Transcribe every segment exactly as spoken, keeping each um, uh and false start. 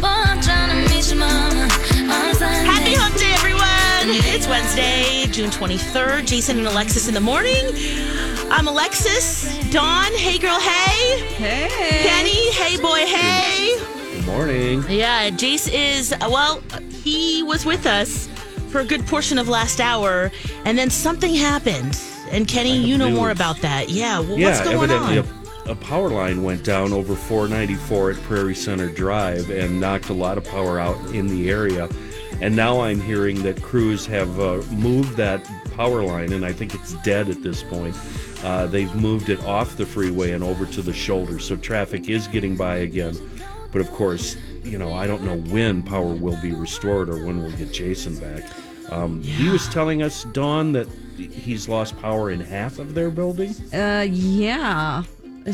Happy Hump Day, everyone! It's Wednesday, June twenty-third. Jason and Alexis in the morning. I'm Alexis. Dawn, hey girl, hey. Hey. Kenny, hey boy, hey. Good morning. Yeah, Jace is, well, he was with us for a good portion of last hour, and then something happened. And Kenny, you know news. more about that. Yeah, well, yeah, what's going on? A- A power line went down over four ninety-four at Prairie Center Drive and knocked a lot of power out in the area. And now I'm hearing that crews have uh, moved that power line, and I think it's dead at this point. Uh, they've moved it off the freeway and over to the shoulder, so traffic is getting by again. But of course, you know, I don't know when power will be restored or when we'll get Jason back. Um, yeah. He was telling us, Dawn, that he's lost power in half of their building? Uh, yeah.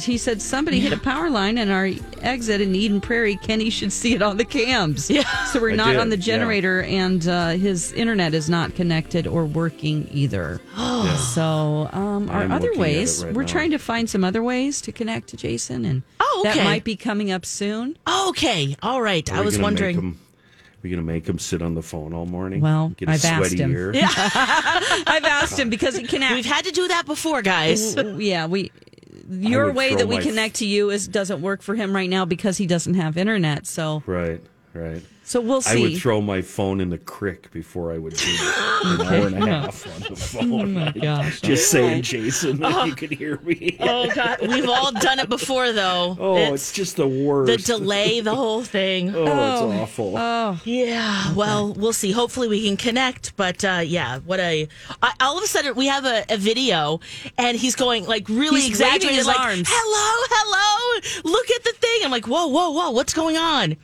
He said somebody yeah. hit a power line in our exit in Eden Prairie. Kenny should see it on the cams. Yeah. So we're not on the generator, yeah. and uh, his internet is not connected or working either. yeah. So um, our I'm other ways, right we're now. trying to find some other ways to connect to Jason, and oh, okay. that might be coming up soon. Oh, okay. All right. Are I was wondering. Him, are we going to make him sit on the phone all morning? Well, Get I've asked him. Yeah. I've asked him because he cannot. We've had to do that before, guys. Yeah, we... Your way that we connect f- to you is doesn't work for him right now because he doesn't have internet. So right. right? So we'll see. I would throw my phone in the crick before I would do an hour and a half on the phone. Oh gosh. Just saying, Jason, oh. you could hear me. Oh, God. We've all done it before, though. Oh, it's, it's just the worst. The delay, the whole thing. oh, oh, it's awful. Oh. Yeah, okay. Well, we'll see. Hopefully we can connect. But, uh, yeah, what a... I, all of a sudden, we have a, a video, and he's going, like, really he's exaggerated. His like, arms. Hello, hello, look at the thing. I'm like, whoa, whoa, whoa, what's going on?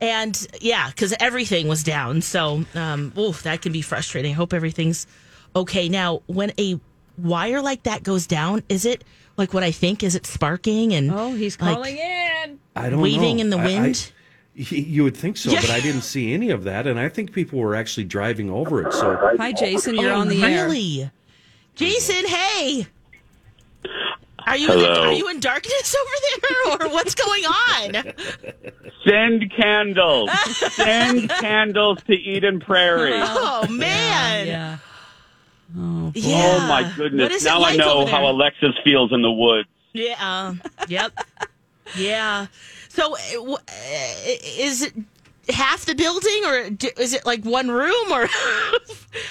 And, yeah, because everything was down. So, um, ooh, that can be frustrating. I hope everything's okay. Now, when a wire like that goes down, is it like what I think? Is it sparking? And oh, he's calling like, in. I don't waving know. in the wind? I, I, you would think so, yeah. but I didn't see any of that. And I think people were actually driving over it. So hi, Jason. You're oh, on the air. Really? Jason, hey. Are you, in, are you in darkness over there, or what's going on? Send candles. Send candles to Eden Prairie. Oh, man. Yeah. yeah. Oh, yeah. Oh, my goodness. Now like I know how Alexis feels in the woods. Yeah. Yep. yeah. So is it half the building, or is it like one room, or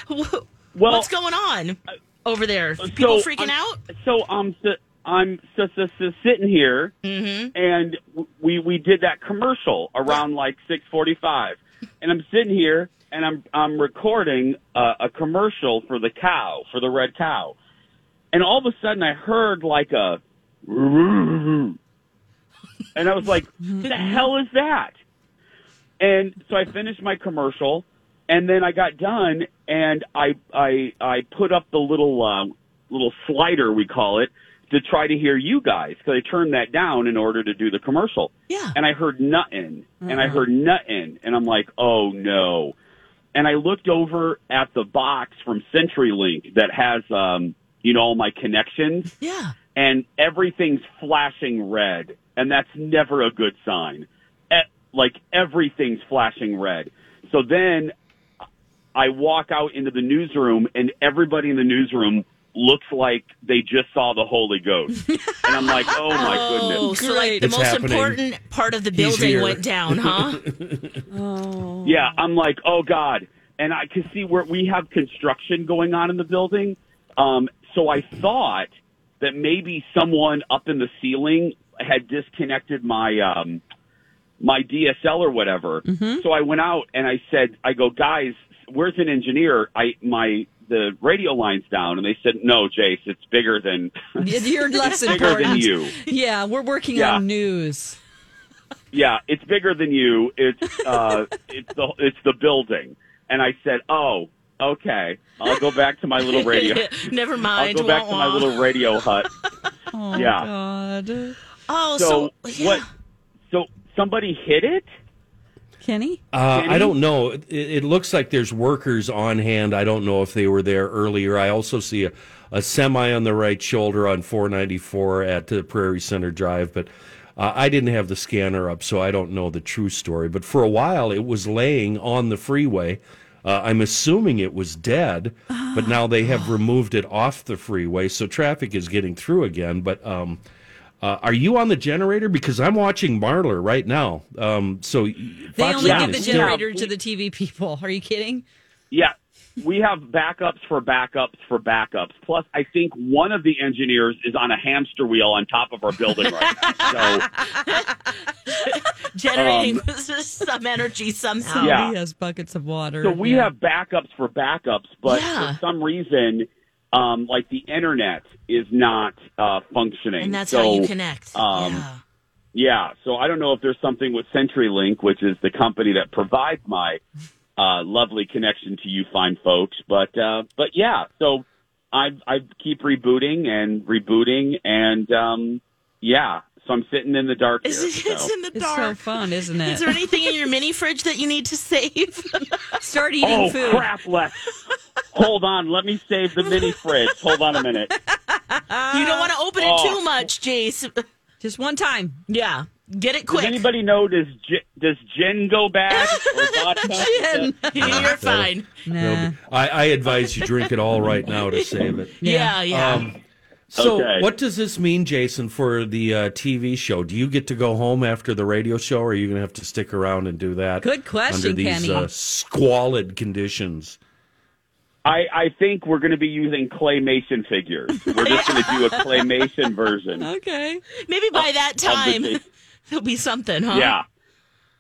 well, what's going on over there? People so, freaking out? So, um... So, I'm so, so, so sitting here, mm-hmm. and we we did that commercial around like six forty-five, and I'm sitting here and I'm I'm recording a, a commercial for the cow for the red cow, and all of a sudden I heard like a, and I was like, what the hell is that? And so I finished my commercial, and then I got done, and I I I put up the little uh, little slider, we call it, to try to hear you guys, because I turned that down in order to do the commercial. Yeah. And I heard nothing, uh-huh. and I heard nothing, and I'm like, oh, no. And I looked over at the box from CenturyLink that has, um, you know, all my connections. Yeah. And everything's flashing red, and that's never a good sign. At, like, everything's flashing red. So then I walk out into the newsroom, and everybody in the newsroom looks like they just saw the Holy Ghost. And I'm like, oh, my oh, goodness. So, like, the it's most happening. important part of the building went down, huh? oh. Yeah, I'm like, oh, God. And I can see where we have construction going on in the building. Um, so I thought that maybe someone up in the ceiling had disconnected my um, my D S L or whatever. Mm-hmm. So I went out and I said, I go, guys, where's an engineer? I my... the radio line's down, and they said, no, Jace, it's bigger than you're less bigger important. than you. Yeah, we're working yeah. on news. Yeah, it's bigger than you. It's uh, it's the it's the building. And I said, oh, okay, I'll go back to my little radio. Never mind. I'll go back wah-wah. to my little radio hut. oh yeah. God. Oh, so, so yeah. what? So somebody hit it. Kenny? Uh, Kenny? I don't know. It, it looks like there's workers on hand. I don't know if they were there earlier. I also see a, a semi on the right shoulder on four ninety-four at the Prairie Center Drive, but uh, I didn't have the scanner up, so I don't know the true story. But for a while, it was laying on the freeway. Uh, I'm assuming it was dead, oh. but now they have removed it off the freeway, so traffic is getting through again. But... um Uh, are you on the generator? Because I'm watching Marler right now. Um, so they Fox only give the generator still... to the T V people. Are you kidding? Yeah. We have backups for backups for backups. Plus, I think one of the engineers is on a hamster wheel on top of our building right now. So, generating um, some energy somehow. Yeah. He has buckets of water. So we yeah. have backups for backups, but yeah. for some reason... Um, like the internet is not uh, functioning. And that's so, how you connect. Um, yeah. yeah. So I don't know if there's something with CenturyLink, which is the company that provides my uh, lovely connection to you fine folks. But uh, but yeah, so I I keep rebooting and rebooting and um, yeah. So I'm sitting in the dark. Here, it's, so. it's in the dark. It's so fun, isn't it? Is there anything in your mini fridge that you need to save? Start eating oh, food. Oh, crap, Lex. Hold on. Let me save the mini fridge. Hold on a minute. You don't want to open oh. it too much, Jace. Just one time. Yeah. Get it quick. Does anybody know, does, G- does gin go bad? Or vodka? Gin. You're fine. Nah. I, I advise you drink it all right now to save it. Yeah, yeah. yeah. Um, So okay. What does this mean, Jason, for the uh, T V show? Do you get to go home after the radio show, or are you going to have to stick around and do that? Good question, under these Kenny. Uh, squalid conditions? I, I think we're going to be using claymation figures. We're just going to do a claymation version. Okay. Maybe by of, that time, the there'll be something, huh? Yeah.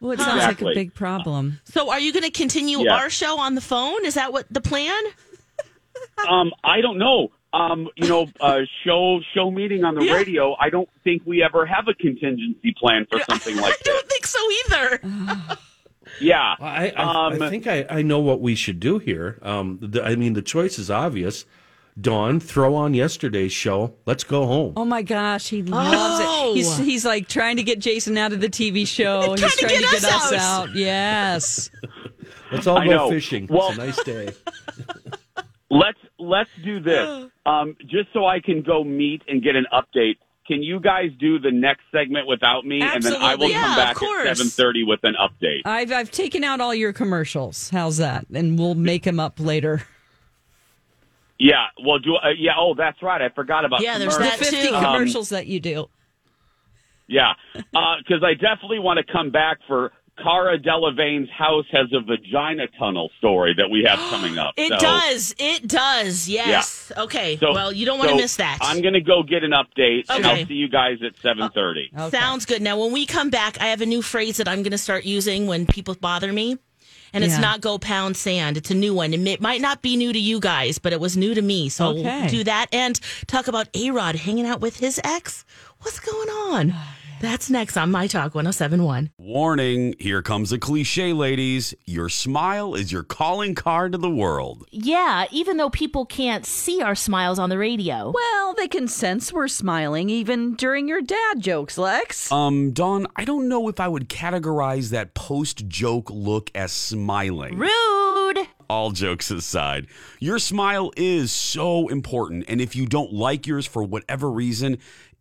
Well, it sounds exactly. like a big problem. So are you going to continue yeah. our show on the phone? Is that what the plan? um, I don't know. Um, you know, uh, show show meeting on the yeah. radio, I don't think we ever have a contingency plan for something like that. I don't think so either. Yeah. Well, I, I, um, I think I, I know what we should do here. Um, the, I mean, the choice is obvious. Dawn, throw on yesterday's show. Let's go home. Oh, my gosh. He loves oh. it. He's, he's like trying to get Jason out of the T V show. He's trying, he's trying to get, to get, us, get us, out. us out. Yes. Let's all I go know. fishing. Well, it's a nice day. Let's let's do this. Um, just so I can go meet and get an update. Can you guys do the next segment without me? Absolutely. And then I will yeah, come back at seven thirty with an update. I've I've taken out all your commercials. How's that? And we'll make them up later. Yeah. Well, do uh, yeah. Oh, that's right. I forgot about yeah. There's that fifty too. commercials um, that you do. Yeah, because uh, I definitely want to come back for. Cara Delevingne's house has a vagina tunnel story that we have coming up. It so. does. It does. Yes. Yeah. Okay. So, well, you don't want to so miss that. I'm going to go get an update, okay. and I'll see you guys at seven thirty. Okay. Sounds good. Now, when we come back, I have a new phrase that I'm going to start using when people bother me, and yeah. it's not go pound sand. It's a new one. It might not be new to you guys, but it was new to me, so okay. we'll do that and talk about A-Rod hanging out with his ex. What's going on? That's next on My Talk one oh seven point one. Warning, here comes a cliche, ladies. Your smile is your calling card to the world. Yeah, even though people can't see our smiles on the radio. Well, they can sense we're smiling even during your dad jokes, Lex. Um, Dawn, I don't know if I would categorize that post-joke look as smiling. Rude! All jokes aside, your smile is so important, and if you don't like yours for whatever reason,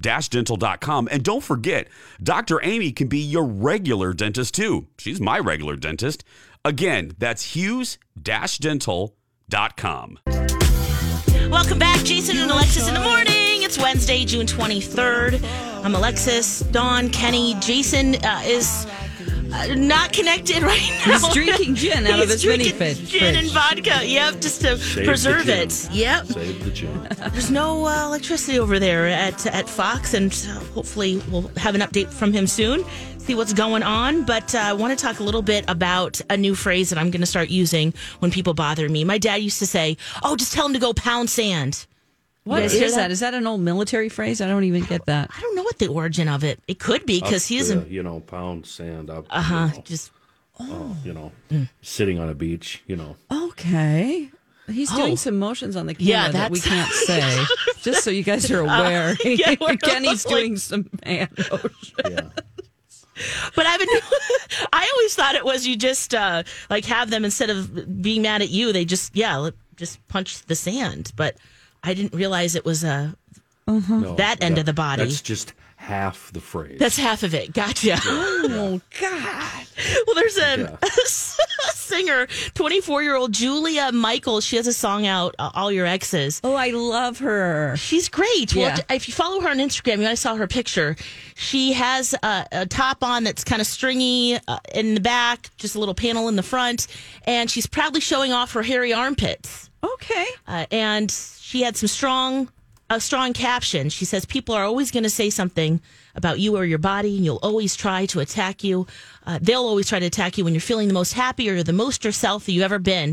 Dental dot com. And don't forget, Doctor Amy can be your regular dentist too. She's my regular dentist. Again, that's Hughes Dental dot com. Welcome back, Jason and Alexis in the morning. It's Wednesday, June twenty-third. I'm Alexis, Dawn, Kenny. Jason uh, is... Uh, not connected right now. He's drinking gin out He's of his mini fridge. He's drinking gin and vodka. Yep, just to Save preserve it. Yep. Save the gin. There's no uh, electricity over there at at Fox, and hopefully we'll have an update from him soon, see what's going on. But uh, I want to talk a little bit about a new phrase that I'm going to start using when people bother me. My dad used to say, oh, just tell him to go pound sand. What is, is that? that? Is that an old military phrase? I don't even get that. I don't know what the origin of it. It could be because he isn't. You know, pound sand up. Uh huh. You know, just, oh. uh, you know, mm. sitting on a beach, you know. Okay. He's oh. doing some motions on the camera yeah, that we can't say, just so you guys are aware. Uh, yeah, Kenny's doing like... some man motions. Yeah. But I've been, I always thought it was you just uh, like have them instead of being mad at you, they just, yeah, just punch the sand. But. I didn't realize it was uh, uh-huh. no, that end that, of the body. That's just half the phrase. That's half of it. Gotcha. Yeah. Oh, God. Well, there's a, yeah. a singer, twenty-four-year-old Julia Michaels. She has a song out, uh, All Your Exes. Oh, I love her. She's great. Yeah. Well, if you follow her on Instagram, you guys saw her picture. She has a, a top on that's kind of stringy uh, in the back, just a little panel in the front, and she's proudly showing off her hairy armpits. Okay. Uh, and she had some strong a strong caption. She says, people are always going to say something about you or your body, and you'll always try to attack you. Uh, they'll always try to attack you when you're feeling the most happy or the most yourself that you've ever been.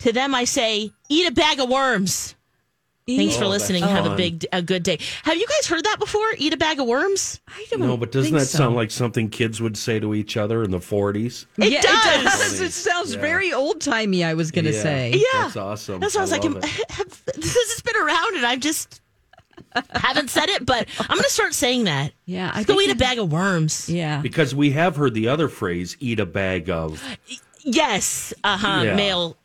To them, I say, eat a bag of worms. Eat. Thanks for oh, listening. Have fun. a big, a good day. Have you guys heard that before? Eat a bag of worms? I don't know. No, but doesn't that so. sound like something kids would say to each other in the forties? It yeah, does. It, does. it sounds yeah. very old-timey, I was going to yeah. say. Yeah. That's awesome. That's what I was I like. Have, this has been around, and I've just haven't said it, but I'm going to start saying that. Yeah. Let's I go eat that... a bag of worms. Yeah. Because we have heard the other phrase, eat a bag of. Yes. Uh-huh. Yeah. Male.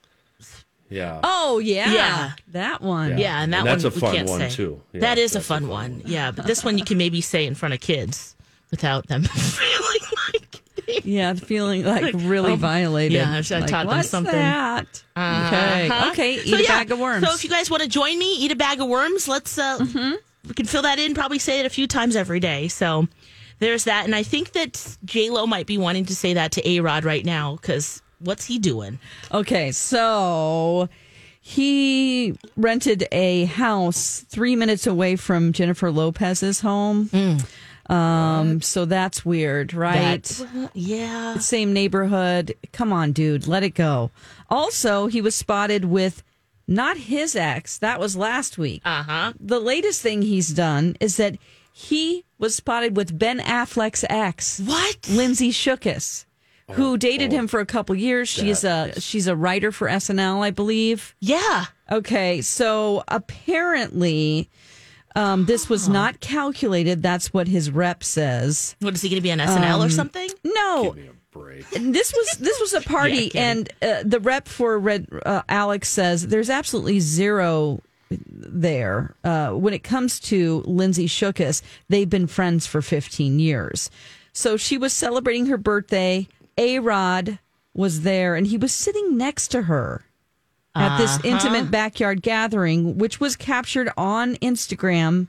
Yeah. Oh, yeah. Yeah. That one. Yeah, yeah and that and that's one a fun we can't one, say. Too. Yeah, that is a fun, a fun one. one. Yeah, but this one you can maybe say in front of kids without them feeling like... Yeah, feeling like, like really oh, violated. Yeah, I like, taught them something. What's that? Uh-huh. Okay. Okay, eat so, a yeah. bag of worms. So if you guys want to join me, eat a bag of worms, let's... Uh, mm-hmm. We can fill that in, probably say it a few times every day. So there's that. And I think that J-Lo might be wanting to say that to A-Rod right now because... What's he doing? Okay, so he rented a house three minutes away from Jennifer Lopez's home. Mm. Um, so that's weird, right? That, yeah. Same neighborhood. Come on, dude. Let it go. Also, he was spotted with not his ex. That was last week. Uh-huh. The latest thing he's done is that he was spotted with Ben Affleck's ex. What? Lindsay Shookus. Who oh, dated oh, him for a couple years. She's a is... she's a writer for S N L, I believe. Yeah. Okay, so apparently um, this was not calculated. That's what his rep says. What, is he going to be on S N L um, or something? No. Give me a break. This was, this was a party, yeah, and uh, the rep for Red uh, Alex says there's absolutely zero... there. Uh, when it comes to Lindsay Shookus, they've been friends for fifteen years. So she was celebrating her birthday. A-Rod was there, and he was sitting next to her at this uh-huh. intimate backyard gathering, which was captured on Instagram,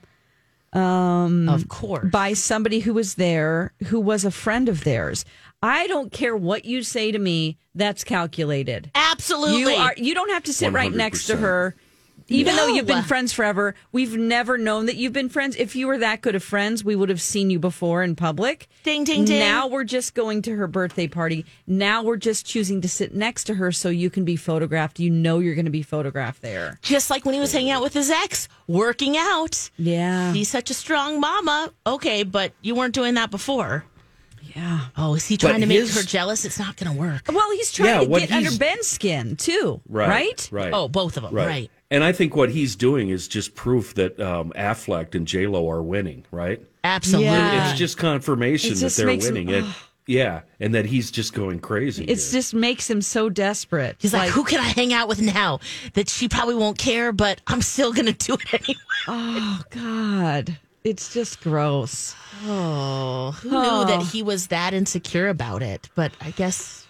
um, of course, by somebody who was there who was a friend of theirs. I don't care what you say to me. That's calculated. Absolutely. You are, you don't have to sit one hundred percent right next to her. Even no. though you've been friends forever, we've never known that you've been friends. If you were that good of friends, we would have seen you before in public. Ding, ding, ding. Now we're just going to her birthday party. Now we're just choosing to sit next to her so you can be photographed. You know you're going to be photographed there. Just like when he was hanging out with his ex, working out. Yeah. He's such a strong mama. Okay, but you weren't doing that before. Yeah. Oh, is he trying but to make his... her jealous? It's not going to work. Well, he's trying yeah, to get he's... under Ben's skin, too. Right, right. Right. Oh, both of them. Right. right. And I think what he's doing is just proof that um, Affleck and J-Lo are winning, right? Absolutely. Yeah. It's just confirmation it just that they're winning. Him, oh. it, yeah, and that he's just going crazy. It here. just makes him so desperate. He's like, like, who can I hang out with now that she probably won't care, but I'm still going to do it anyway? Oh, God. It's just gross. Oh, Who oh. knew that he was that insecure about it? But I guess...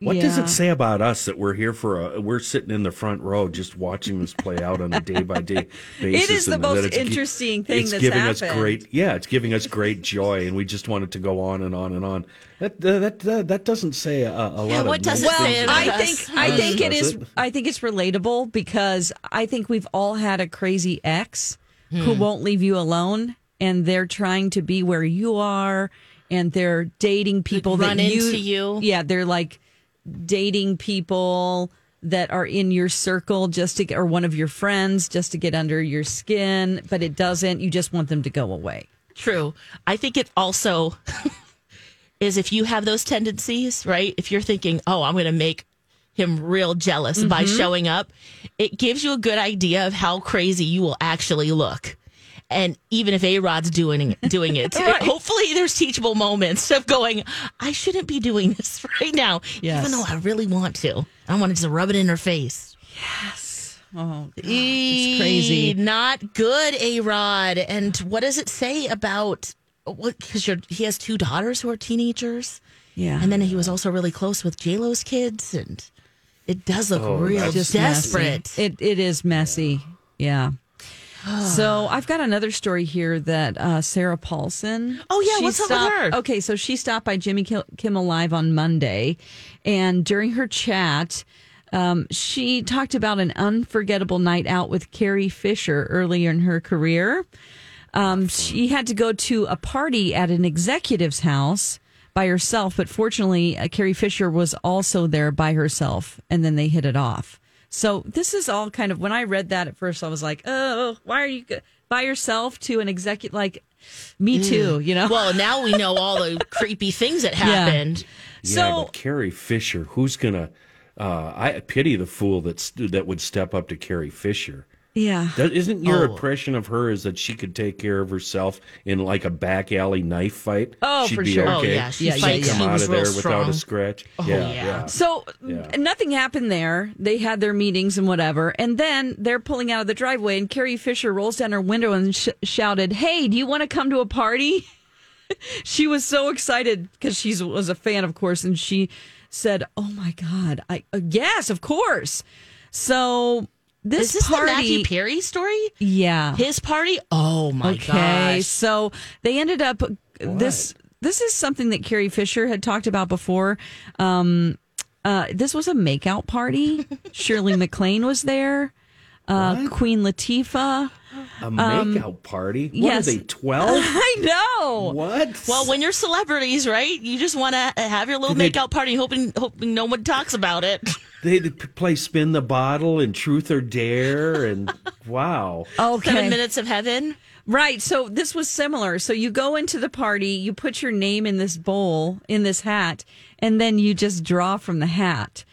What yeah. does it say about us that we're here for a, we're sitting in the front row just watching this play out on a day-by-day basis? It is the most interesting gi- thing it's that's giving happened. Us great, yeah, it's giving us great joy, and we just want it to go on and on and on. That that that, that doesn't say a, a yeah, lot of what does nice it things. Say about I us? think, I think it is, I think it's relatable because I think we've all had a crazy ex hmm. who won't leave you alone, and they're trying to be where you are, and they're dating people They'd that run you, into you. Yeah, they're like... dating people that are in your circle just to get, or one of your friends just to get under your skin, but it doesn't. You just want them to go away. True. I think it also is if you have those tendencies, right? If you're thinking, oh, I'm going to make him real jealous mm-hmm. by showing up, it gives you a good idea of how crazy you will actually look. And even if A-Rod's doing, doing it, right. hopefully there's teachable moments of going, I shouldn't be doing this right now, yes. even though I really want to. I want to just rub it in her face. Yes. Oh, God, it's crazy. Not good, A-Rod. And what does it say about, because he has two daughters who are teenagers. Yeah. And then he was also really close with J-Lo's kids. And it does look oh, real desperate. It, it is messy. Yeah. So I've got another story here that uh, Sarah Paulson. Oh, yeah. What's stopped, up with her? Okay. So she stopped by Jimmy Kimmel Live on Monday. And during her chat, um, she talked about an unforgettable night out with Carrie Fisher earlier in her career. Um, she had to go to a party at an executive's house by herself. But fortunately, uh, Carrie Fisher was also there by herself. And then they hit it off. So this is all kind of, when I read that at first, I was like, oh, why are you go- by yourself to an executive? Like, me too, you know? Well, now we know all the creepy things that happened. Yeah, so, but Carrie Fisher, who's going to, uh, I pity the fool that's, that would step up to Carrie Fisher. Yeah. That, isn't your oh. impression of her is that she could take care of herself in like a back alley knife fight? Oh, She'd for be sure. Okay. Oh, yeah. She yeah, yeah, come yeah. out of there strong. Without a scratch. Oh, yeah. yeah. yeah. So yeah. nothing happened there. They had their meetings and whatever. And then they're pulling out of the driveway, and Carrie Fisher rolls down her window and sh- shouted, "Hey, do you want to come to a party?" She was so excited because she was a fan, of course. And she said, "Oh, my God. I uh, Yes, of course." So... This Is this party, the Matthew Perry story? Yeah. His party? Oh, my okay, gosh. Okay, so they ended up... What? This This is something that Carrie Fisher had talked about before. Um, uh, this was a makeout party. Shirley MacLaine was there. Uh, Queen Latifah. A makeout um, party? What yes. are they, twelve? I know. What? Well, when you're celebrities, right, you just want to have your little Did makeout they... party hoping hoping no one talks about it. They play Spin the Bottle and Truth or Dare and wow. Okay. Seven Minutes of Heaven. Right. So this was similar. So you go into the party, you put your name in this bowl, in this hat, and then you just draw from the hat.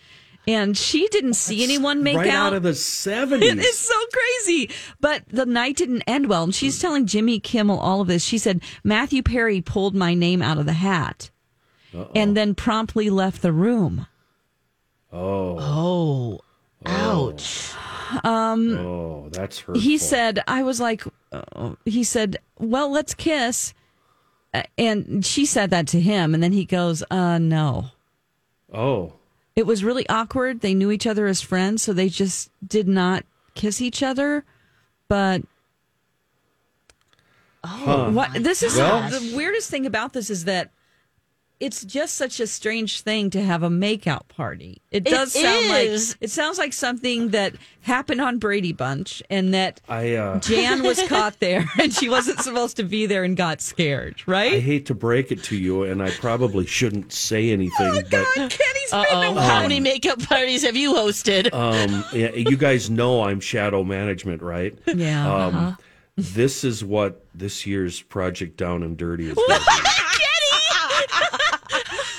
And she didn't oh, see anyone make right out. Out of the seventies. It is so crazy. But the night didn't end well. And she's telling Jimmy Kimmel all of this. She said, "Matthew Perry pulled my name out of the hat Uh-oh. and then promptly left the room." Oh. Oh. Ouch. Um, oh, that's hurtful. He said, I was like, uh, he said, "Well, let's kiss." Uh, and she said that to him. And then he goes, uh, no. Oh. It was really awkward. They knew each other as friends, so they just did not kiss each other. But oh, huh. what, this is well, the weirdest thing about this is that it's just such a strange thing to have a makeout party. It does it sound is. like it sounds like something that happened on Brady Bunch, and that I, uh, Jan was caught there, and she wasn't supposed to be there, and got scared. Right? I hate to break it to you, and I probably shouldn't say anything. Oh God, but, Kenny's been um, how many makeout parties have you hosted? Um, yeah, you guys know I'm shadow management, right? Yeah. Um, uh-huh. This is what this year's Project Down and Dirty is.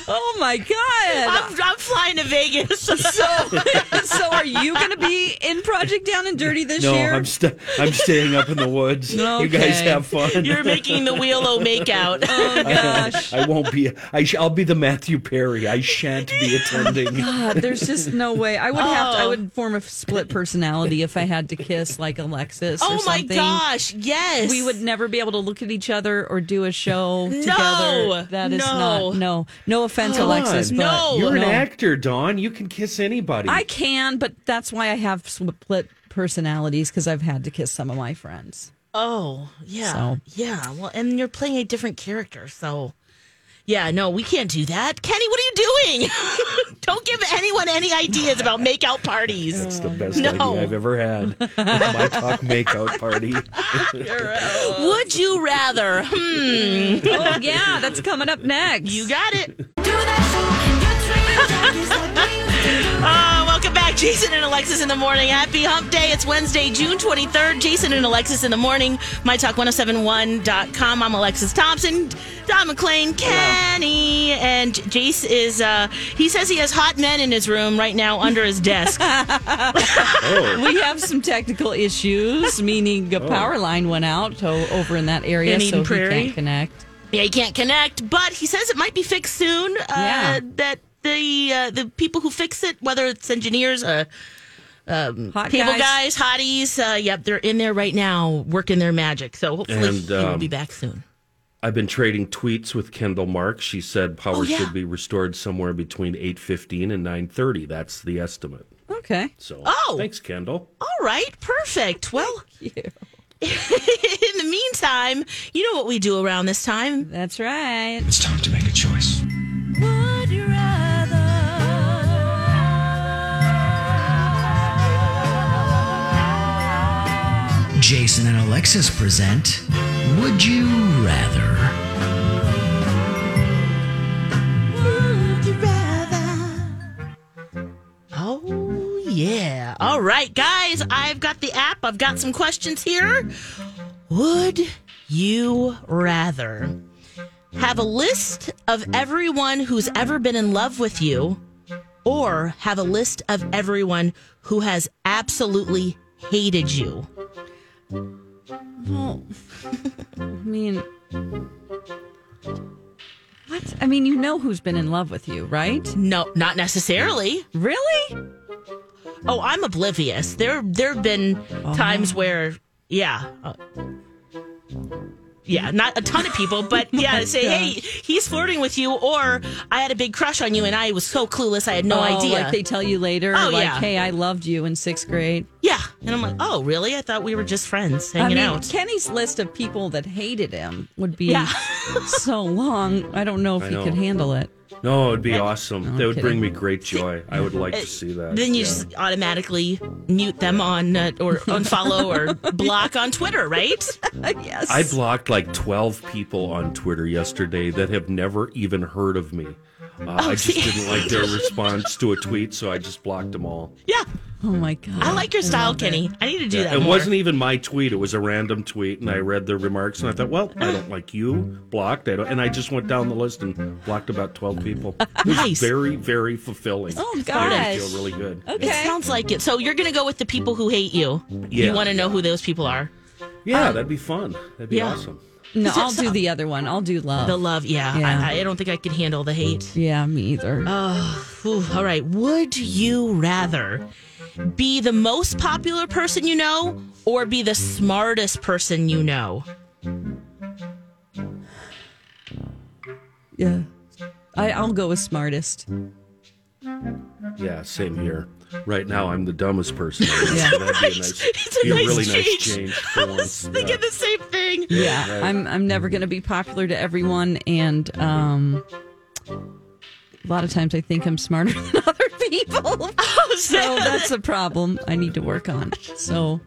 Oh, my God. I'm, I'm flying to Vegas. So so are you going to be in Project Down and Dirty this no, year? No, I'm, st- I'm staying up in the woods. Okay. You guys have fun. You're making the wheel-o makeout. Oh, gosh. I, I won't be. I sh- I'll be the Matthew Perry. I shan't be attending. God, there's just no way. I would oh. have to, I would form a split personality if I had to kiss like Alexis or oh, something. Oh, my gosh. Yes. We would never be able to look at each other or do a show no. together. That is no. not. No. No offense. Offense, Alexis, but no, you're no. an actor, Dawn. You can kiss anybody. I can, but that's why I have split personalities, because I've had to kiss some of my friends. Oh, yeah, so. yeah. Well, and you're playing a different character, so yeah. No, we can't do that, Kenny. What are you doing? Don't give anyone any ideas about makeout parties. That's the best no. idea I've ever had. My talk makeout party. Would you rather? Hmm. Oh yeah, that's coming up next. You got it. uh, welcome back, Jason and Alexis in the morning. Happy Hump Day. It's Wednesday, June twenty-third. Jason and Alexis in the morning. my talk one oh seven one dot com. I'm Alexis Thompson. Don McLean, Kenny, hello. And Jace is, uh, he says he has hot men in his room right now under his desk. oh. We have some technical issues, meaning a oh. power line went out over in that area, in Eden so Prairie. He can't connect. Yeah, he can't connect, but he says it might be fixed soon. Uh, yeah. That the uh, the people who fix it, whether it's engineers, uh, um, Hot cable guys, guys hotties. Uh, yep, they're in there right now working their magic. So hopefully and, um, we'll be back soon. I've been trading tweets with Kendall Mark. She said power oh, yeah. should be restored somewhere between eight fifteen and nine thirty. That's the estimate. Okay. So oh, thanks, Kendall. All right. Perfect. Well, thank you. In the meantime, you know what we do around this time. That's right. It's time to make a choice. Would you rather? Jason and Alexis present Would You Rather? Would you rather? Oh, yeah. All right, guys, I've got the app. I've got some questions here. Would you rather have a list of everyone who's ever been in love with you, or have a list of everyone who has absolutely hated you? Well, I mean, what? I mean, you know who's been in love with you, right? No, not necessarily. Really? Oh, I'm oblivious. There, there have been oh. times where, yeah. Uh, Yeah, not a ton of people, but yeah, oh say, gosh. hey, he's flirting with you, or I had a big crush on you and I was so clueless, I had no oh, idea. Like they tell you later, oh, like, yeah. hey, I loved you in sixth grade. Yeah. And I'm like, oh, really? I thought we were just friends hanging I mean, out. Kenny's list of people that hated him would be yeah. so long. I don't know if I he know. could handle it. No, it would be I, awesome. No, that I'm would kidding. bring me great joy. I would like to see that. Then you yeah. just automatically mute them on uh, or unfollow or block on Twitter, right? Yes. I blocked like twelve people on Twitter yesterday that have never even heard of me. Uh, oh, I just didn't like their response to a tweet, so I just blocked them all. Yeah. Oh, my God. I like your style, I Kenny. It. I need to do yeah, that It more. wasn't even my tweet. It was a random tweet, and I read the remarks, and I thought, well, I don't like you. Blocked. I don't, and I just went down the list and blocked about twelve people. It was nice. very, very fulfilling. Oh, gosh. I feel really good. Okay. It sounds like it. So you're going to go with the people who hate you. Yeah. You want to know who those people are. Yeah, um, that'd be fun. That'd be yeah. awesome. No, I'll do the other one. I'll do love. The love, yeah. yeah. I, I don't think I can handle the hate. Yeah, me either. Oh, ooh, all right. Would you rather be the most popular person you know, or be the smartest person you know? Yeah. I, I'll go with smartest. Yeah, same here. Right now, I'm the dumbest person. Yeah. So that'd be a nice, it's a, nice a really change. nice change. For I was once. thinking yeah. the same thing. Yeah, yeah right. I'm. I'm never going to be popular to everyone, and um, a lot of times I think I'm smarter than other people. Oh, so that's a problem I need to work on. So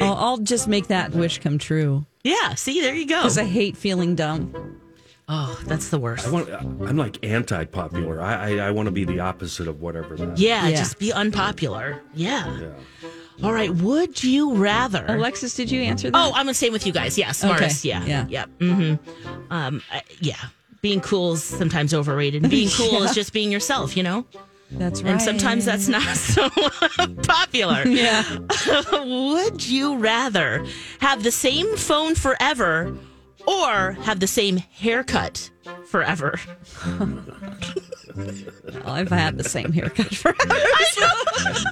I'll, I'll just make that wish come true. Yeah. See, there you go. Because I hate feeling dumb. Oh, that's the worst. I want, I'm like anti-popular. I, I, I want to be the opposite of whatever that is. Yeah, yeah, just be unpopular. Yeah. yeah. All right. Would you rather? Alexis, did you answer that? Oh, I'm the same with you guys. Yeah, smartest. Okay. Yeah. Yeah. Yeah. Mm-hmm. Um, I, yeah. Being cool is sometimes overrated. Being cool yeah. is just being yourself, you know? That's right. And sometimes that's not so popular. Yeah. Would you rather have the same phone forever, or have the same haircut forever? Well, I've had the same haircut forever. I,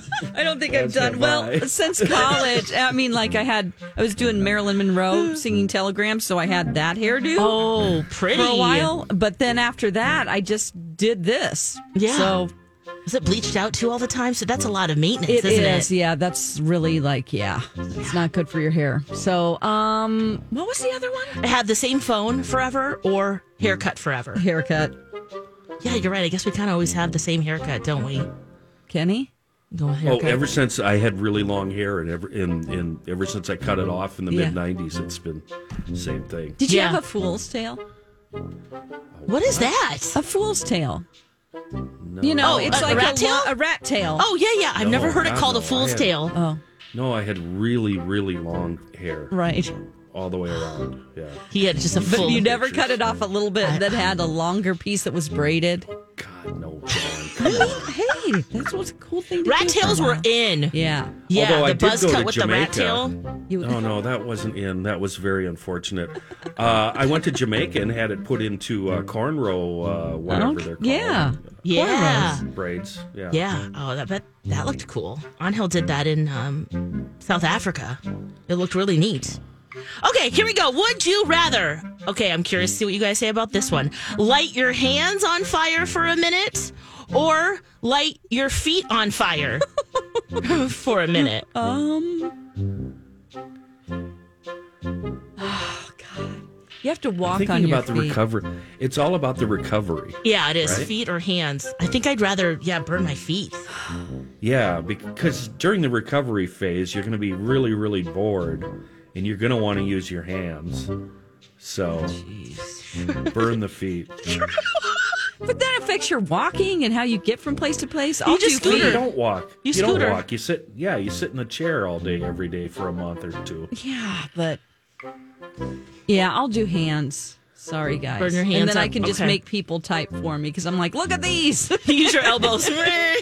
so I don't think That's I've done well I. since college. I mean, like I had, I was doing Marilyn Monroe singing telegrams, so I had that hairdo. Oh, pretty. For a while. But then after that, I just did this. Yeah. So. Is it bleached out too all the time? So that's a lot of maintenance, it isn't is, it? Yeah, that's really like, yeah, it's not good for your hair. So, um, what was the other one? I had the same phone forever or haircut forever. Haircut. Yeah, you're right. I guess we kind of always have the same haircut, don't we? Kenny? Go oh, ever since I had really long hair, and ever and, and ever since I cut it off in the yeah. mid nineties, it's been the same thing. Did you yeah. have a fool's tail? What is that? A fool's tail. No. You know, oh, it's a, like a rat, a, tail? a rat tail. Oh, yeah, yeah. I've no, never heard it called no. a fool's tail. Oh. No, I had really, really long hair. Right. All the way around. Yeah. He had just a full. But you never cut it off a little bit I, that had a longer piece that was braided. God, no. I mean, hey, that's what's a cool thing to rat do. Rat tails were in. Yeah. Yeah, although the I did buzz go cut to with Jamaica. The rat tail. You, no, no, that wasn't in. That was very unfortunate. Uh, I went to Jamaica and had it put into uh, cornrow, uh, whatever they're called. Yeah. yeah, cornrows. Braids. Yeah. Yeah. Oh, that bet that looked cool. Angel did that in um, South Africa. It looked really neat. Okay, here we go. Would you rather? Okay, I'm curious to see what you guys say about this one. Light your hands on fire for a minute or light your feet on fire for a minute? Um... Oh, God. You have to walk on your feet. Thinking about the recovery. It's all about the recovery. Yeah, it is. Right? Feet or hands. I think I'd rather, yeah, burn my feet. Yeah, because during the recovery phase, you're going to be really, really bored. And you're going to want to use your hands. So, Jeez. burn the feet. But that affects your walking and how you get from place to place. You all just scooter. You don't walk. You, you scooter. don't walk. You sit, yeah, you sit in a chair all day, every day for a month or two. Yeah, but, yeah, I'll do hands. Sorry, guys. Burn your hands and then up. I can just okay. make people type for me because I'm like, look at these. Use your elbows. Yeah,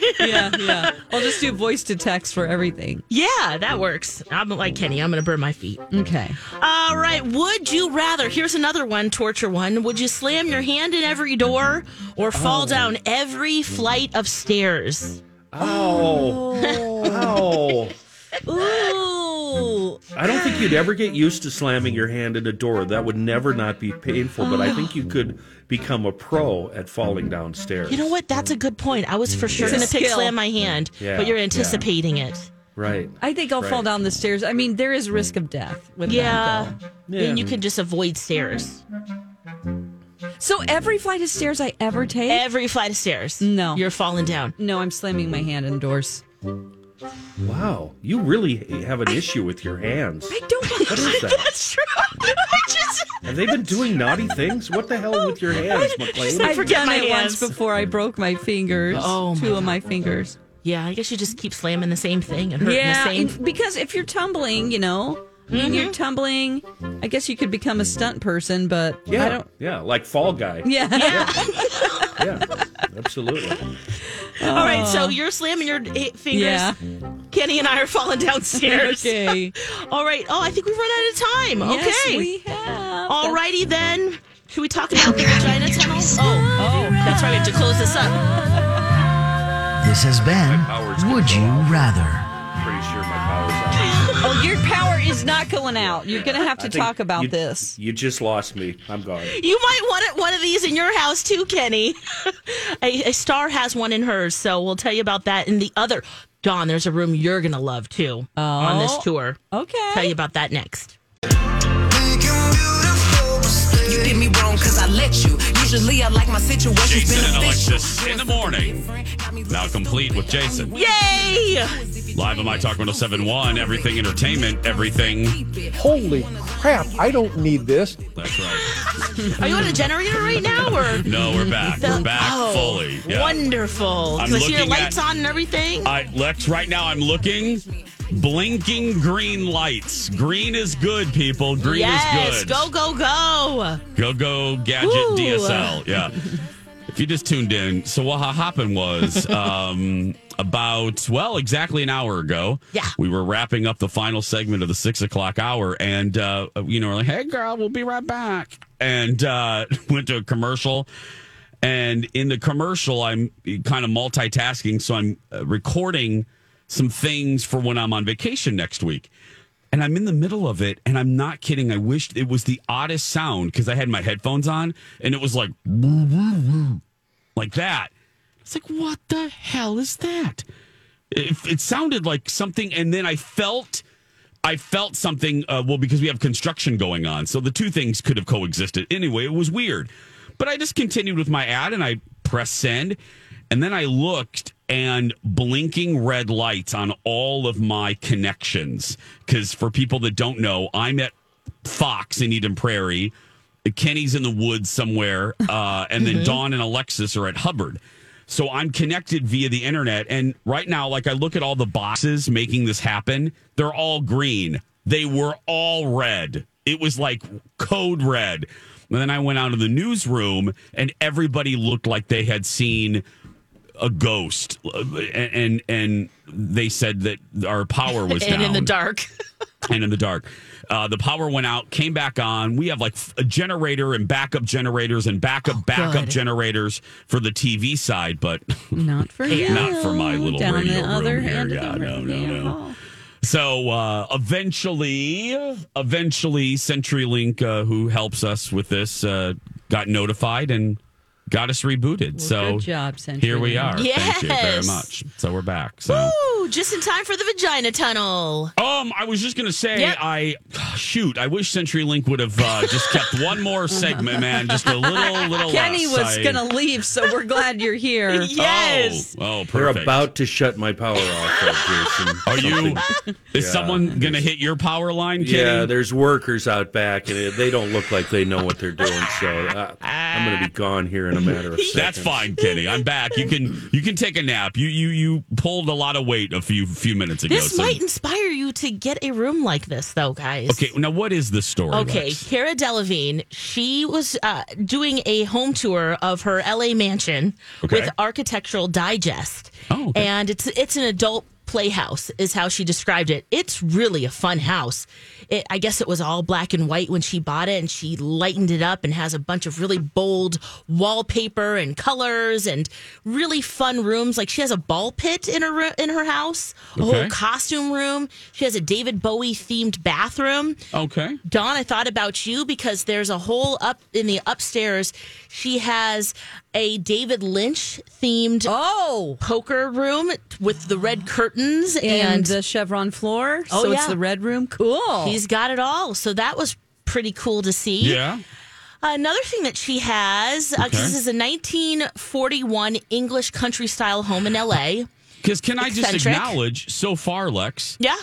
yeah. I'll just do voice to text for everything. Yeah, that works. I'm like Kenny. I'm going to burn my feet. Okay. All right. Would you rather? Here's another one, torture one. Would you slam your hand in every door or fall oh. down every flight of stairs? Oh. Oh. Ooh. I don't think you'd ever get used to slamming your hand in a door. That would never not be painful, but I think you could become a pro at falling downstairs. You know what? That's a good point. I was for sure going to pick slam my hand, yeah, but you're anticipating yeah. it. Right. I think I'll right. fall down the stairs. I mean, there is risk of death with yeah. that. Yeah. And you can just avoid stairs. So every flight of stairs I ever take? Every flight of stairs. No. You're falling down. No, I'm slamming my hand in doors. Wow, you really have an I, issue with your hands. I don't. What is that? That's true. I just, have they been doing naughty things? What the hell with your hands, McLean? I forget my hands. Once before I broke my fingers. Oh, my two God. of my fingers. Yeah, I guess you just keep slamming the same thing and hurting yeah, the same. Yeah, because if you're tumbling, you know, mm-hmm. and you're tumbling, I guess you could become a stunt person, but yeah, I don't. Yeah, like Fall Guy. Yeah. Yeah. Yeah. Yeah. Absolutely. Uh, All right, so you're slamming your fingers. Yeah. Kenny and I are falling downstairs. Okay. All right. Oh, I think we've run out of time. Yes, okay. we have. All righty then. Should we talk about the vagina tunnel? Oh, oh, that's right. We have to close this up. This has been Would You Rather. I'm pretty sure my power's out. Oh, your power is not going out. You're going to have to talk about you, this. You just lost me. I'm gone. You might want it, one of these in your house too, Kenny. A, a star has one in hers, so we'll tell you about that in the other. Dawn, there's a room you're going to love, too, oh, on this tour. Okay. Tell you about that next. You did me wrong because I let you. Usually I like my situation. Jason and Alexis in the morning. Now complete with Jason. Yay! Live on My Talk one oh seven point one, everything entertainment, everything. Holy crap, I don't need this. That's right. Are you on a generator right now? Or? No, we're back. The, we're back oh, fully. Yeah. Wonderful. I see your lights at, on and everything. I, Lex, right now I'm looking. Blinking green lights. Green is good, people. Green yes, is good. Yes, go, go, go. Go, go, gadget Ooh. D S L. Yeah. If you just tuned in, so what happened was um, about, well, exactly an hour ago. Yeah. We were wrapping up the final segment of the six o'clock hour. And, uh, you know, we're like, hey, girl, we'll be right back. And uh, went to a commercial. And in the commercial, I'm kind of multitasking. So I'm recording some things for when I'm on vacation next week. And I'm in the middle of it, and I'm not kidding. I wished it was the oddest sound because I had my headphones on, and it was like, woo, woo, woo, like that. It's like, what the hell is that? It, it sounded like something, and then I felt I felt something, uh, well, because we have construction going on, so the two things could have coexisted. Anyway, it was weird. But I just continued with my ad, and I pressed send, and then I looked, and blinking red lights on all of my connections. Because for people that don't know, I'm at Fox in Eden Prairie. Kenny's in the woods somewhere. Uh, and then mm-hmm. Dawn and Alexis are at Hubbard. So I'm connected via the internet. And right now, like I look at all the boxes making this happen. They're all green. They were all red. It was like code red. And then I went out of the newsroom and everybody looked like they had seen a ghost, and, and and they said that our power was down. And in the dark. and in the dark. Uh, the power went out, came back on. We have like a generator and backup generators and backup oh, backup good. generators for the T V side, but not for you. Not for my little Down radio the room other here. Yeah, no, no, no. So uh, eventually, eventually, CenturyLink, uh, who helps us with this, uh, got notified and got us rebooted. Well, so good job, CenturyLink. Here we are. Yes. Thank you very much. So we're back. So Woo, just in time for the vagina tunnel. Um, I was just going to say, yep. I shoot, I wish CenturyLink would have uh, just kept one more segment, man. Just a little, little. Kenny less. was I... going to leave, so we're glad you're here. Yes. Oh, oh, perfect. They're about to shut my power off, Jason. Are you? Is yeah. someone going to hit your power line, Kenny? Yeah, there's workers out back, and they don't look like they know what they're doing. So uh, I'm going to be gone here in a matter of seconds. That's fine, Kenny. I'm back. You can you can take a nap. You you you pulled a lot of weight a few few minutes ago. This so. might inspire you to get a room like this, though, guys. Okay, now what is the story? Okay, Lex? Cara Delevingne, she was uh, doing a home tour of her L A mansion okay. with Architectural Digest, oh, okay. and it's it's an adult playhouse, is how she described it. It's really a fun house. It, I guess it was all black and white when she bought it, and she lightened it up and has a bunch of really bold wallpaper and colors and really fun rooms. Like she has a ball pit in her in her house, a okay. whole costume room. She has a David Bowie themed bathroom. Okay, Dawn, I thought about you because there's a whole up in the upstairs. She has a David Lynch themed oh poker room with the red curtains and, and the chevron floor. Oh, so yeah. it's the red room. Cool. He's got it all. So that was pretty cool to see. Yeah. Another thing that she has, okay. uh, this is a nineteen forty-one English country style home in L A. Because can Eccentric. I just acknowledge so far, Lex? Yeah.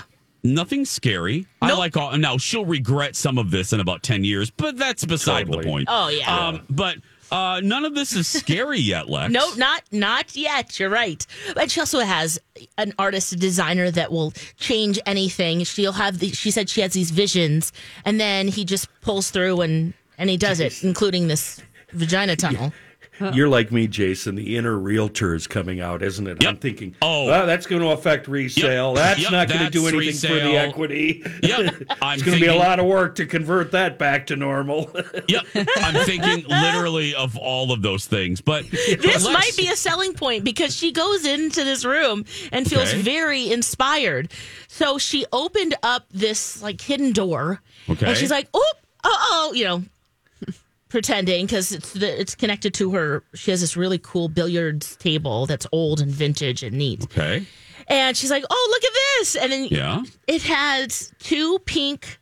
Nothing scary. Nope. I like all. Now she'll regret some of this in about ten years, but that's beside totally. the point. Oh yeah. Um, yeah. But. Uh, none of this is scary yet, Lex. No, not not yet. You're right. But she also has an artist, a designer that will change anything. She'll have the, she said she has these visions, and then he just pulls through and, and he does it, including this vagina tunnel. Yeah. You're like me, Jason. The inner realtor is coming out, isn't it? Yep. I'm thinking, oh, well, that's going to affect resale. Yep. That's yep. not going to do anything resale. for the equity. Yep. I'm it's going to be a lot of work to convert that back to normal. Yep. I'm thinking literally of all of those things. But this but might be a selling point because she goes into this room and feels okay. very inspired. So she opened up this like hidden door. Okay. And she's like, oh, uh-oh, you know. Pretending because it's the, it's connected to her. She has this really cool billiards table that's old and vintage and neat. Okay. And she's like, oh, look at this. And then yeah. it has two pink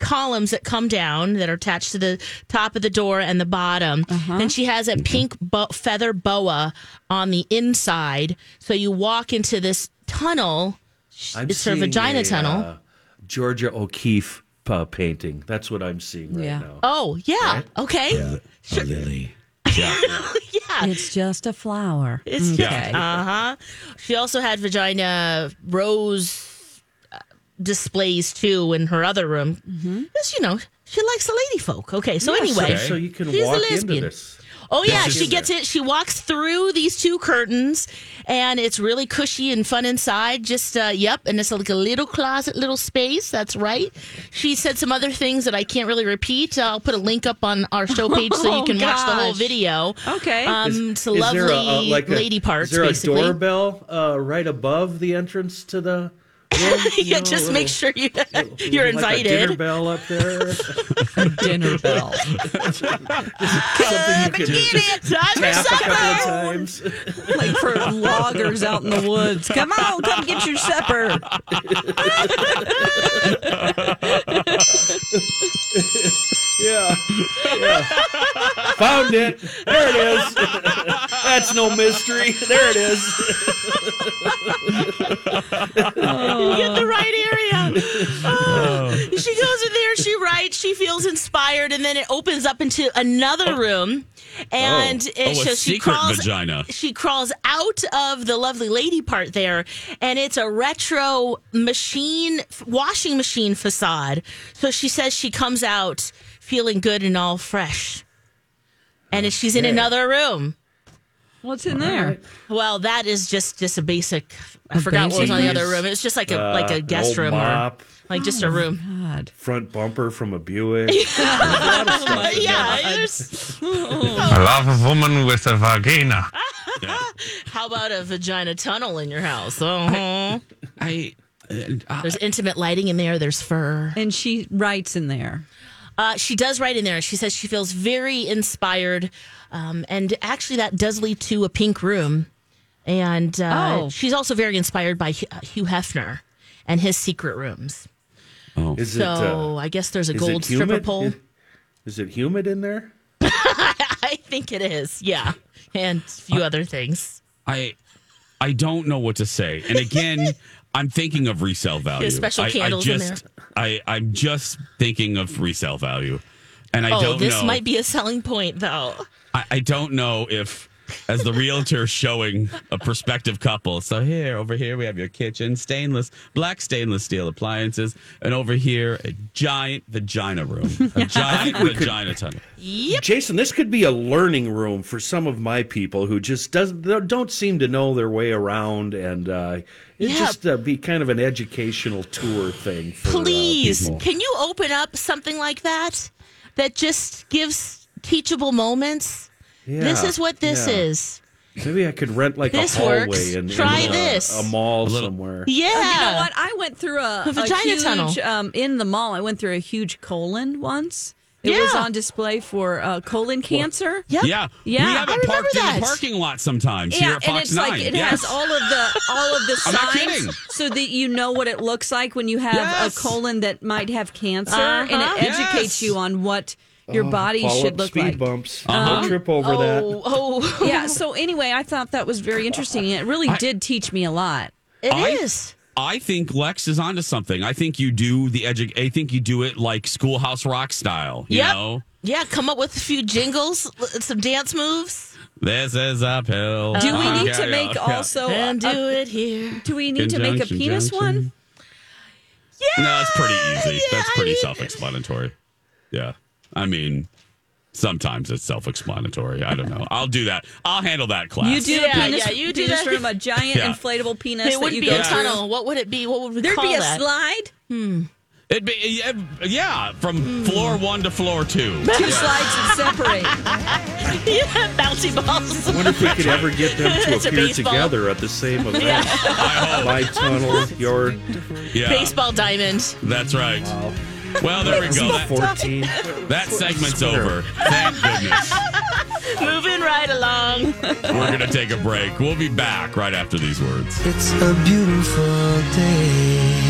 columns that come down that are attached to the top of the door and the bottom. Uh-huh. And she has a pink bo- feather boa on the inside. So you walk into this tunnel. I'm it's her vagina a, tunnel. Uh, Georgia O'Keeffe. Uh, painting. That's what I'm seeing right yeah. now. Oh, yeah. Right? Okay. Yeah. Sure. A lily. Yeah. yeah. It's just a flower. It's okay. just, uh-huh. She also had vagina rose displays, too, in her other room. Mm-hmm. You know, she likes the lady folk. Okay, so yes, anyway. Okay. So you can she's walk into this. Oh, yeah, she gets it. She walks through these two curtains, and it's really cushy and fun inside. Just, uh, yep, and it's like a little closet, little space. That's right. She said some other things that I can't really repeat. I'll put a link up on our show page oh, so you can gosh. watch the whole video. Okay. Um, is, it's a lovely a, uh, like a, lady parts, basically. Is there a basically. doorbell uh, right above the entrance to the... Well, yeah, know, just little, make sure you little, you're like invited. A dinner bell up there. Dinner bell. Just, something you can just tap a couple of times. Like for loggers out in the woods. Come on, come get your supper. yeah. yeah. Found it. There it is. That's no mystery. There it is. Oh. You get the right area. Oh. Oh. She goes in there, she writes, she feels inspired, and then it opens up into another oh. room. And oh. It, oh, so she crawls, vagina. She crawls out of the lovely lady part there, and it's a retro machine, washing machine facade. So she says she comes out feeling good and all fresh. And okay. she's in another room. What's in All there? Right. Well, that is just, just a basic. I a forgot basic. what was on the other room. It's just like a uh, like a guest room, mop. or like oh just a room. God. Front bumper from a Buick. Yeah, there's a yeah there's, oh. I love a woman with a vagina. How about a vagina tunnel in your house? Oh, I, I uh, there's intimate lighting in there. There's fur, and she writes in there. Uh, she does write in there. She says she feels very inspired. Um, and actually, that does lead to a pink room. And uh, oh. she's also very inspired by Hugh Hefner and his secret rooms. Oh, is So it, uh, I guess there's a gold stripper pole. Is, is it humid in there? I think it is, yeah. And a few I, other things. I I don't know what to say. And again... I'm thinking of resale value. Special candles I, I just, in there. I, I'm just thinking of resale value. And I oh, don't this know. This might be a selling point, though. I, I don't know if, as the realtor showing a prospective couple, so here, over here, we have your kitchen, stainless, black stainless steel appliances, and over here, a giant vagina room. A giant vagina tunnel. Yep. Jason, this could be a learning room for some of my people who just doesn't, don't seem to know their way around, and... Uh, It'd yeah. just uh, be kind of an educational tour thing. For, Please, uh, can you open up something like that that just gives teachable moments? Yeah. This is what this yeah. is. Maybe I could rent like this a hallway works. in, Try in this. A, a mall somewhere. Yeah. Oh, you know what? I went through a, a vagina a huge, tunnel. Um, in the mall, I went through a huge colon once. It yeah. was on display for uh, colon cancer. Yep. Yeah, yeah. We have it parked in the parking lot sometimes yeah, here at Fox and it's nine. Like it yes. has all of the all of the signs, so that you know what it looks like when you have yes. a colon that might have cancer, uh-huh. and it educates yes. you on what your body uh, should look speed like. Speed bumps. Uh-huh. Don't trip over oh, that. Oh, yeah. So anyway, I thought that was very interesting. It really I, did teach me a lot. It I, is. I think Lex is onto something. I think you do the edu- I think you do it like Schoolhouse Rock style. You yep. know? Yeah, come up with a few jingles, some dance moves. This is uphill. Do we need to make also and do it here? Do we need to make a penis one? Yeah. No, it's pretty easy. Yeah, That's pretty I mean, self-explanatory. Yeah, I mean. Sometimes it's self-explanatory. I don't know. I'll do that. I'll handle that class. You do yeah, a penis, yeah, you do penis that. Room, a giant yeah. inflatable penis. It wouldn't be a tunnel. Through. What would it be? What would we There'd call it? There'd be a that? slide? Hmm. It'd be, yeah, from mm. floor one to floor two. Two yeah. slides and separate. yeah, bouncy balls. I wonder if we could ever get them to it's appear together at the same event. yeah. I hope. My tunnel, your... Yeah. Baseball diamond. That's right. Wow. Well, there we go. That, fourteen That segment's over. Thank goodness. Moving right along. We're going to take a break. We'll be back right after these words. It's a beautiful day.